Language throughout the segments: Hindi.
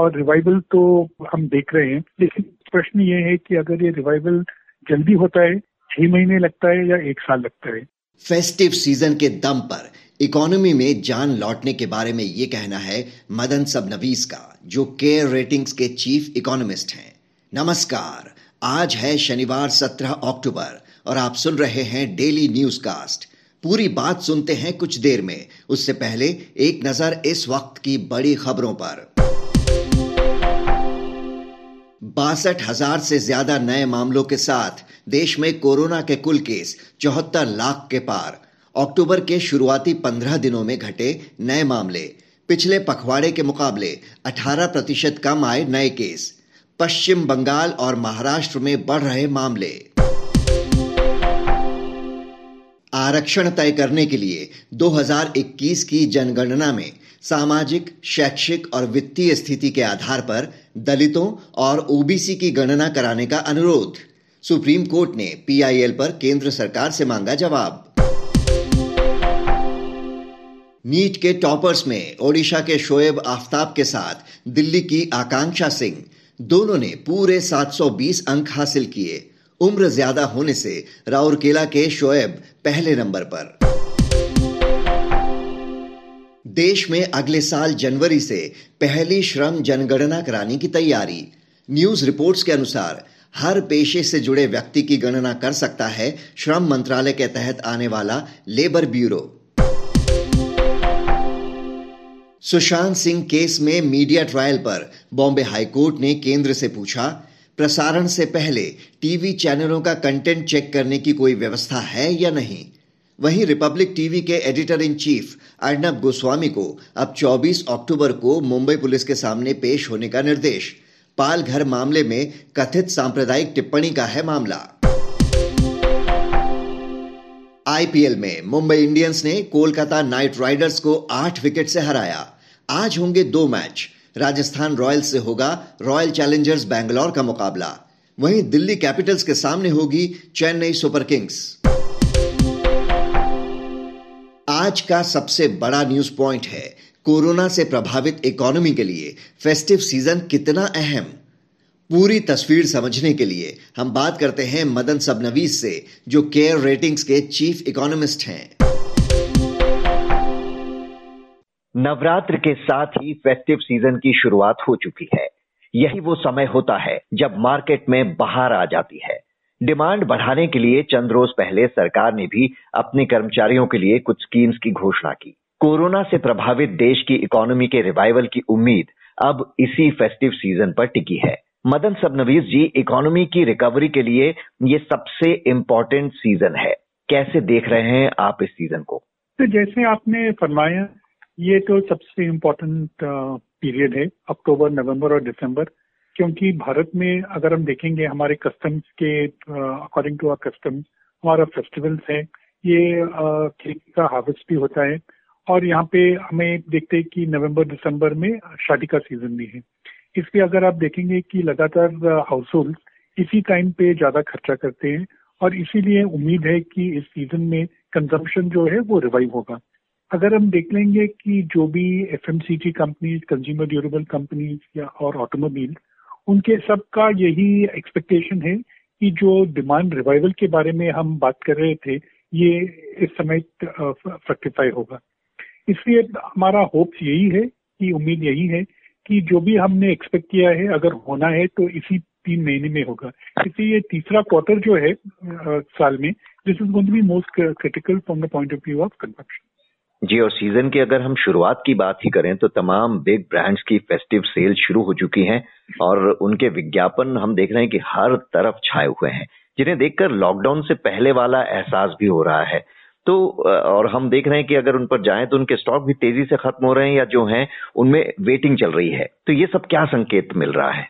और रिवाइवल तो हम देख रहे हैं, लेकिन प्रश्न ये है कि अगर ये रिवाइवल जल्दी होता है, 6 महीने लगता है या 1 साल लगता है? फेस्टिव सीजन के दम पर इकोनॉमी में जान लौटने के बारे में ये कहना है मदन सबनवीस का, जो केयर रेटिंग्स के चीफ इकोनॉमिस्ट हैं। नमस्कार, आज है शनिवार 17 अक्टूबर और आप सुन रहे हैं डेली न्यूज कास्ट। पूरी बात सुनते हैं कुछ देर में, उससे पहले एक नजर इस वक्त की बड़ी खबरों पर। 62,000 से ज्यादा नए मामलों के साथ देश में कोरोना के कुल केस 74 लाख के पार। अक्टूबर के शुरुआती 15 दिनों में घटे नए मामले। पिछले पखवाड़े के मुकाबले 18% कम आए नए केस। पश्चिम बंगाल और महाराष्ट्र में बढ़ रहे मामले। आरक्षण तय करने के लिए 2021 की जनगणना में सामाजिक, शैक्षिक और वित्तीय स्थिति के आधार पर दलितों और ओबीसी की गणना कराने का अनुरोध। सुप्रीम कोर्ट ने पीआईएल पर केंद्र सरकार से मांगा जवाब। नीट के टॉपर्स में ओडिशा के शोएब आफ्ताब के साथ दिल्ली की आकांक्षा सिंह, दोनों ने पूरे 720 अंक हासिल किए। उम्र ज्यादा होने से राउरकेला के शोएब पहले नंबर पर। देश में अगले साल जनवरी से पहली श्रम जनगणना कराने की तैयारी। न्यूज रिपोर्ट्स के अनुसार हर पेशे से जुड़े व्यक्ति की गणना कर सकता है श्रम मंत्रालय के तहत आने वाला labour bureau. Sushant Singh case में मीडिया ट्रायल पर बॉम्बे हाईकोर्ट ने केंद्र से पूछा, प्रसारण से पहले टीवी चैनलों का कंटेंट चेक करने की कोई व्यवस्था है या नहीं। वहीं रिपब्लिक टीवी के editor in chief Arnab Goswami को अब 24 अक्टूबर को मुंबई पुलिस के सामने पेश होने का निर्देश। पालघर मामले में कथित सांप्रदायिक टिप्पणी का है मामला। आईपीएल में मुंबई इंडियंस ने कोलकाता नाइट राइडर्स को 8 विकेट से हराया। आज होंगे 2 मैच। राजस्थान रॉयल्स से होगा रॉयल चैलेंजर्स बैंगलोर का मुकाबला। वहीं दिल्ली कैपिटल्स के सामने होगी चेन्नई सुपर किंग्स। आज का सबसे बड़ा न्यूज पॉइंट है कोरोना से प्रभावित इकोनॉमी के लिए फेस्टिव सीजन कितना अहम। पूरी तस्वीर समझने के लिए हम बात करते हैं मदन सबनवीस से, जो केयर रेटिंग्स के चीफ इकोनॉमिस्ट हैं। नवरात्र के साथ ही फेस्टिव सीजन की शुरुआत हो चुकी है। यही वो समय होता है जब मार्केट में बहार आ जाती है। डिमांड बढ़ाने के लिए चंद रोज पहले सरकार ने भी अपने कर्मचारियों के लिए कुछ स्कीम्स की घोषणा की। कोरोना से प्रभावित देश की इकोनॉमी के रिवाइवल की उम्मीद अब इसी फेस्टिव सीजन पर टिकी है। मदन सबनवीस जी, इकोनॉमी की रिकवरी के लिए ये सबसे इम्पोर्टेंट सीजन है, कैसे देख रहे हैं आप इस सीजन को? तो जैसे आपने फरमाया, ये तो सबसे इम्पोर्टेंट पीरियड है अक्टूबर, नवंबर और दिसंबर, क्योंकि भारत में अगर हम देखेंगे हमारे कस्टम्स के अकॉर्डिंग टू आवर कस्टम्स हमारा फेस्टिवल्स है, ये खेती का हार्वेस्ट भी होता है और यहाँ पे हमें देखते हैं कि नवम्बर दिसंबर में शादी का सीजन भी है। इसलिए अगर आप देखेंगे कि लगातार हाउस होल्ड इसी टाइम पे ज्यादा खर्चा करते हैं और इसीलिए उम्मीद है कि इस सीजन में कंजम्पशन जो है वो रिवाइव होगा। अगर हम देख लेंगे कि जो भी FMCG companies, consumer durable companies या और ऑटोमोबाइल, उनके सब का यही एक्सपेक्टेशन है कि जो डिमांड रिवाइवल के बारे में हम बात कर रहे थे ये इस समय फ्रक्टिफाई होगा। इसलिए हमारा होप्स यही है कि उम्मीद यही है कि जो भी हमने एक्सपेक्ट किया है अगर होना है तो इसी 3 महीने में होगा। इसलिए ये तीसरा क्वार्टर जो है साल में, this is going to be most critical from the point of view of consumption. जी, और सीजन की अगर हम शुरुआत की बात ही करें तो तमाम बिग ब्रांड्स की फेस्टिव सेल शुरू हो चुकी हैं और उनके विज्ञापन हम देख रहे हैं कि हर तरफ छाए हुए हैं, जिन्हें देखकर लॉकडाउन से पहले वाला एहसास भी हो रहा है। तो और हम देख रहे हैं कि अगर उन पर जाएं तो उनके स्टॉक भी तेजी से खत्म हो रहे हैं या जो हैं उनमें वेटिंग चल रही है। तो ये सब क्या संकेत मिल रहा है?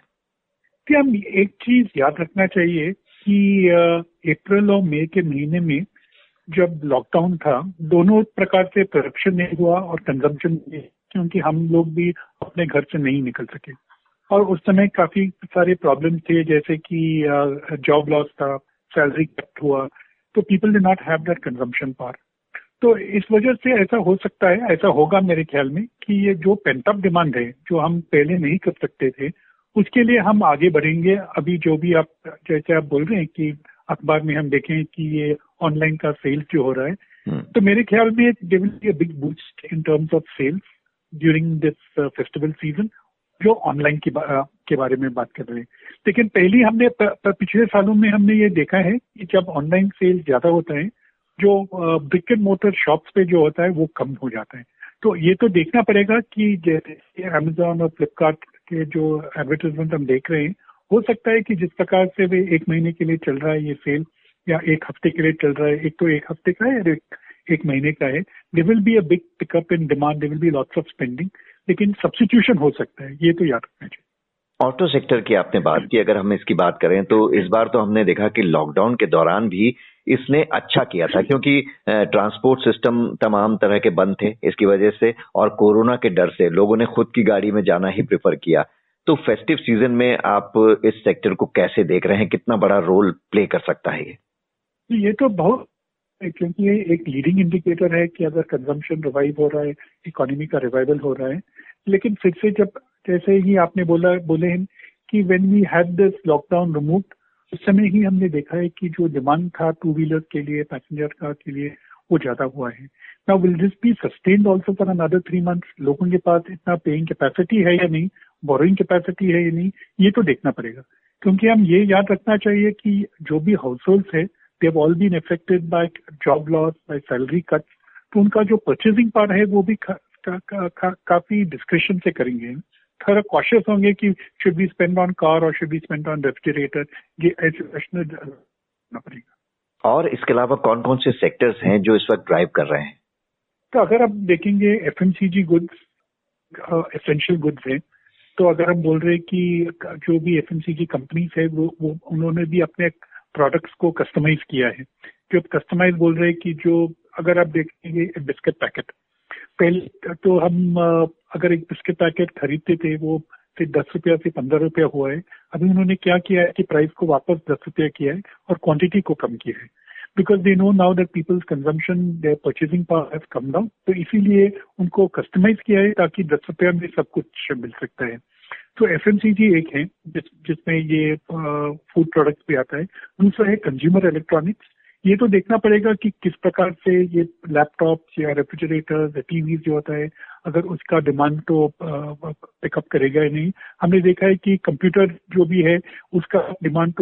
इससे हम एक चीज याद रखना चाहिए कि अप्रैल और मई के महीने में जब लॉकडाउन था, दोनों प्रकार से प्रोडक्शन नहीं हुआ और कंजम्पशन नहीं, क्योंकि हम लोग भी अपने घर से नहीं निकल सके और उस समय काफी सारे प्रॉब्लम थे, जैसे कि जॉब लॉस था, सैलरी कट हुआ, तो people did not have that consumption power. तो इस वजह से ऐसा हो सकता है, ऐसा होगा मेरे ख्याल में कि ये जो पेंट अप डिमांड है जो हम पहले नहीं कर सकते थे, उसके लिए हम आगे बढ़ेंगे। अभी जो भी आप, जैसे आप बोल रहे हैं कि अखबार में हम देखें कि ये ऑनलाइन का सेल्स जो हो रहा है, तो मेरे ख्याल में they will be a big boost in terms of sales during this festival season, जो ऑनलाइन के बारे में बात कर रहे हैं। लेकिन पहले हमने पिछले सालों में हमने ये देखा है कि जब ऑनलाइन सेल ज्यादा होता है, जो ब्रिक एंड मोटर शॉप्स पे जो होता है वो कम हो जाता है। तो ये तो देखना पड़ेगा कि जैसे अमेजॉन और फ्लिपकार्ट के जो एडवर्टाइजमेंट हम देख रहे हैं, हो सकता है कि जिस प्रकार से वे एक महीने के लिए चल रहा है ये सेल, या एक हफ्ते के लिए चल रहा है, एक तो एक हफ्ते का है और एक महीने का है, there will be a big pickup in demand, there will be lots of spending, लेकिन सब्स्टिट्यूशन हो सकता है, ये तो याद रखना चाहिए। ऑटो सेक्टर की आपने बात की, अगर हम इसकी बात करें तो इस बार तो हमने देखा कि लॉकडाउन के दौरान भी इसने अच्छा किया था, क्योंकि ट्रांसपोर्ट सिस्टम तमाम तरह के बंद थे इसकी वजह से, और कोरोना के डर से लोगों ने खुद की गाड़ी में जाना ही प्रेफर किया। तो फेस्टिव सीजन में आप इस सेक्टर को कैसे देख रहे हैं, कितना बड़ा रोल प्ले कर सकता है ये? तो बहुत, क्योंकि ये एक लीडिंग इंडिकेटर है कि अगर कंजम्पशन रिवाइव हो रहा है, इकोनॉमी का रिवाइवल हो रहा है। लेकिन फिर से जब, जैसे ही आपने बोले हैं कि when we had this lockdown removed, उस समय ही हमने देखा है कि जो डिमांड था टू व्हीलर के लिए, पैसेंजर कार के लिए, वो ज्यादा हुआ है। Now will this be sustained also for another 3 months? लोगों के पास इतना पेइंग कैपेसिटी है या नहीं, बोरोइंग कैपेसिटी है या नहीं, ये तो देखना पड़ेगा। क्योंकि हम ये याद रखना चाहिए कि जो भी हाउस होल्ड्स है, they have all been affected by job loss, by salary cut, तो उनका जो परचेजिंग पार्ट है वो भी काफी डिस्क्रिशन से करेंगे, थोड़ा कॉशियस होंगे कि should be spend on car और should be spend on refrigerator, ये एजुकेशनल पड़ेगा। और इसके अलावा कौन कौन से सेक्टर्स हैं जो इस वक्त ड्राइव कर रहे हैं? तो अगर आप देखेंगे एफएमसीजी गुड्स, एसेंशियल गुड्स हैं, तो अगर हम बोल रहे हैं कि जो भी एफएमसीजी कंपनीज है वो उन्होंने भी अपने प्रोडक्ट्स को कस्टमाइज किया है। जो कस्टमाइज बोल रहे हैं कि जो, अगर आप देखेंगे बिस्किट पैकेट, पहले तो हम अगर एक बिस्किट पैकेट खरीदते थे वो फिर 10 रुपया से 15 रुपया हुआ है, अभी उन्होंने क्या किया है कि प्राइस को वापस 10 रुपया किया है और क्वांटिटी को कम किया है, because they know now that people's consumption, their purchasing power has come down, तो इसीलिए उनको कस्टमाइज किया है ताकि 10 रुपया में सब कुछ मिल सकता है। तो एफएमसीजी एक है जिसमें ये फूड प्रोडक्ट्स भी आता है। दूसरा है कंज्यूमर इलेक्ट्रॉनिक्स, ये तो देखना पड़ेगा कि किस प्रकार से ये लैपटॉप्स या रेफ्रिजरेटर्स या टीवी जो होता है, अगर उसका डिमांड तो पिकअप करेगा ही नहीं। हमने देखा है कि कंप्यूटर जो भी है उसका डिमांड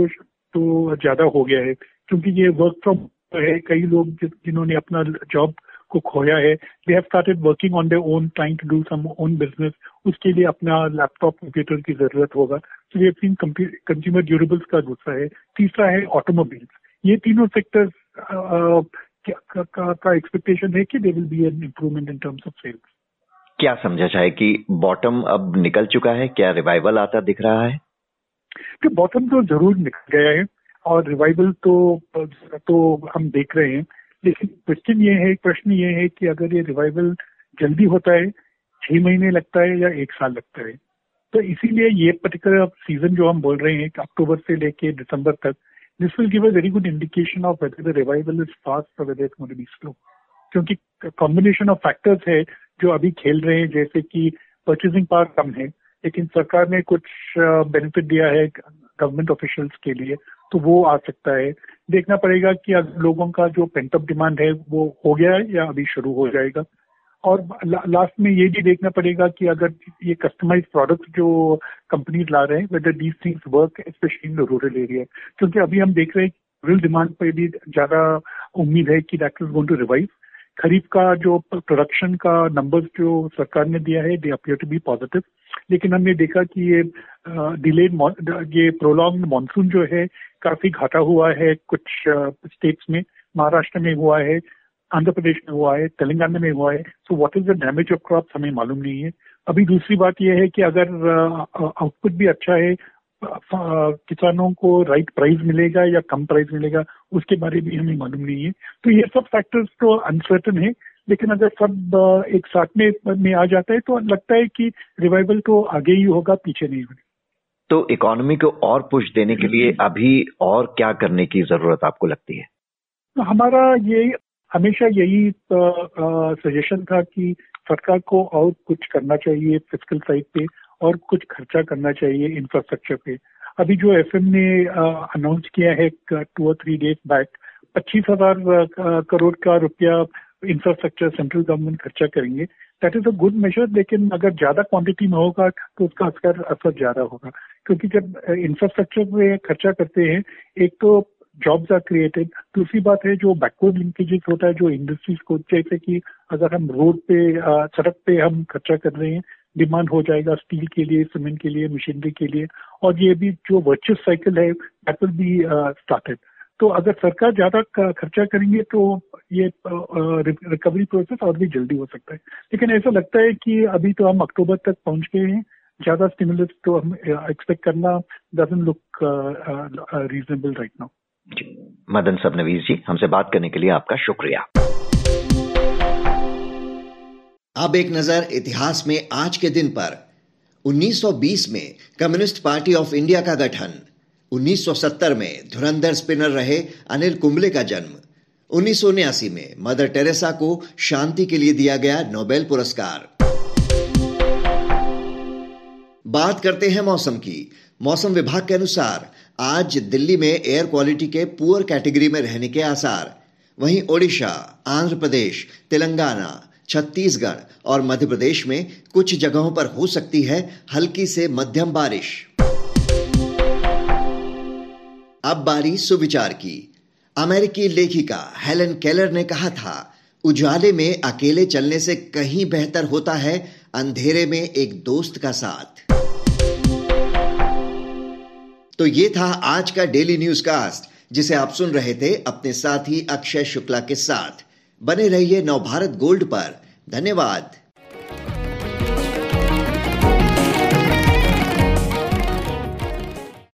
तो ज़्यादा हो गया है, क्योंकि ये वर्क फ्रॉम है, कई लोग जिन्होंने अपना जॉब को खोया है, they have started working on their own, trying to do some own business, उसके लिए अपना लैपटॉप कंप्यूटर की जरूरत होगा। तो ये तीन कंज्यूमर ड्यूरेबल्स का दूसरा है। तीसरा है ऑटोमोबाइल्स। ये तीनों सेक्टर्स का एक्सपेक्टेशन है कि they will be an improvement in terms of sales. क्या समझा जाए कि बॉटम अब निकल चुका है, क्या रिवाइवल आता दिख रहा है? कि बॉटम तो जरूर निकल गया है और रिवाइवल तो हम देख रहे हैं, लेकिन प्रश्न ये है कि अगर ये रिवाइवल जल्दी होता है, 6 महीने लगता है या 1 साल लगता है। तो इसीलिए ये पर्टिकुलर सीजन जो हम बोल रहे हैं अक्टूबर से लेके दिसंबर तक, this will give a very good indication of whether the revival is fast or whether it's going to be slow, क्योंकि combination of factors है जो अभी खेल रहे हैं, जैसे कि purchasing power कम है, लेकिन सरकार ने कुछ बेनिफिट दिया है गवर्नमेंट ऑफिशियल्स के लिए, तो वो आ सकता है। देखना पड़ेगा कि लोगों का जो पेंट अप डिमांड है वो हो गया है या अभी शुरू हो जाएगा। और लास्ट में ये भी देखना पड़ेगा कि अगर ये कस्टमाइज प्रोडक्ट जो कंपनीज ला रहे हैं, whether these things work, specially in the rural area, क्योंकि अभी हम देख रहे हैं रूरल डिमांड पर भी ज्यादा उम्मीद है कि that is going to revive. Kharif का जो प्रोडक्शन का नंबर्स जो सरकार ने दिया है, they appear to be positive, लेकिन हमने देखा कि ये प्रोलॉन्ग मानसून जो है काफी घाटा हुआ है कुछ स्टेट्स में, महाराष्ट्र में हुआ है, आंध्र प्रदेश में हुआ है, तेलंगाना में हुआ है। So what is the damage of crops हमें मालूम नहीं है अभी। दूसरी बात यह है कि अगर आउटपुट भी अच्छा है, किसानों को राइट प्राइस मिलेगा या कम प्राइस मिलेगा उसके बारे में हमें मालूम नहीं है। तो ये सब फैक्टर्स तो अनसर्टन है, लेकिन अगर सब एक साथ में आ जाता है तो लगता है कि रिवाइवल तो आगे ही होगा, पीछे नहीं होगा। तो इकोनॉमी को और पुश देने के लिए अभी और क्या करने की जरूरत आपको लगती है? हमारा ये हमेशा यही सजेशन था कि सरकार को और कुछ करना चाहिए फिस्कल साइड पे और कुछ खर्चा करना चाहिए इंफ्रास्ट्रक्चर पे। अभी जो एफएम ने अनाउंस किया है 2 और 3 डेज बैक 25,000 करोड़ का रुपया इंफ्रास्ट्रक्चर सेंट्रल गवर्नमेंट खर्चा करेंगे। That is a good measure, लेकिन अगर ज्यादा क्वांटिटी में होगा तो उसका असर ज्यादा होगा, क्योंकि जब इंफ्रास्ट्रक्चर पे खर्चा करते हैं एक तो जॉब्स आर क्रिएटेड, दूसरी बात है जो बैकवर्ड लिंकेजेस होता है जो इंडस्ट्रीज को, जैसे कि अगर हम रोड पे सड़क पे हम खर्चा कर रहे हैं डिमांड हो जाएगा स्टील के लिए, सीमेंट के लिए, मशीनरी के लिए, और ये भी जो वर्चुअस साइकिल है दैट विल बी स्टार्टेड। तो अगर सरकार ज्यादा खर्चा करेंगे तो ये रिकवरी प्रोसेस और भी जल्दी हो सकता है। लेकिन ऐसा लगता है कि अभी तो हम अक्टूबर तक पहुंच गए हैं, ज्यादा स्टिमुलस तो हम एक्सपेक्ट करना doesn't look reasonable right now. Madan Sabnavis ji, हमसे बात करने के लिए आपका शुक्रिया। अब एक नजर इतिहास में आज के दिन पर। 1920 में कम्युनिस्ट पार्टी ऑफ इंडिया का गठन। 1970 में धुरंधर स्पिनर रहे अनिल कुंबले का जन्म। 1979 में मदर टेरेसा को शांति के लिए दिया गया नोबेल पुरस्कार। बात करते हैं मौसम की। मौसम विभाग के अनुसार आज दिल्ली में एयर क्वालिटी के पुअर कैटेगरी में रहने के आसार। वहीं ओडिशा, आंध्र प्रदेश, तेलंगाना, छत्तीसगढ़ और मध्य प्रदेश में कुछ जगहों पर हो सकती है हल्की से मध्यम बारिश। अब बारी सुविचार की। अमेरिकी लेखिका हेलन केलर ने कहा था, उजाले में अकेले चलने से कहीं बेहतर होता है अंधेरे में एक दोस्त का साथ। तो ये था आज का डेली न्यूज कास्ट, जिसे आप सुन रहे थे अपने साथी अक्षय शुक्ला के साथ। बने रहिए नवभारत गोल्ड पर। धन्यवाद।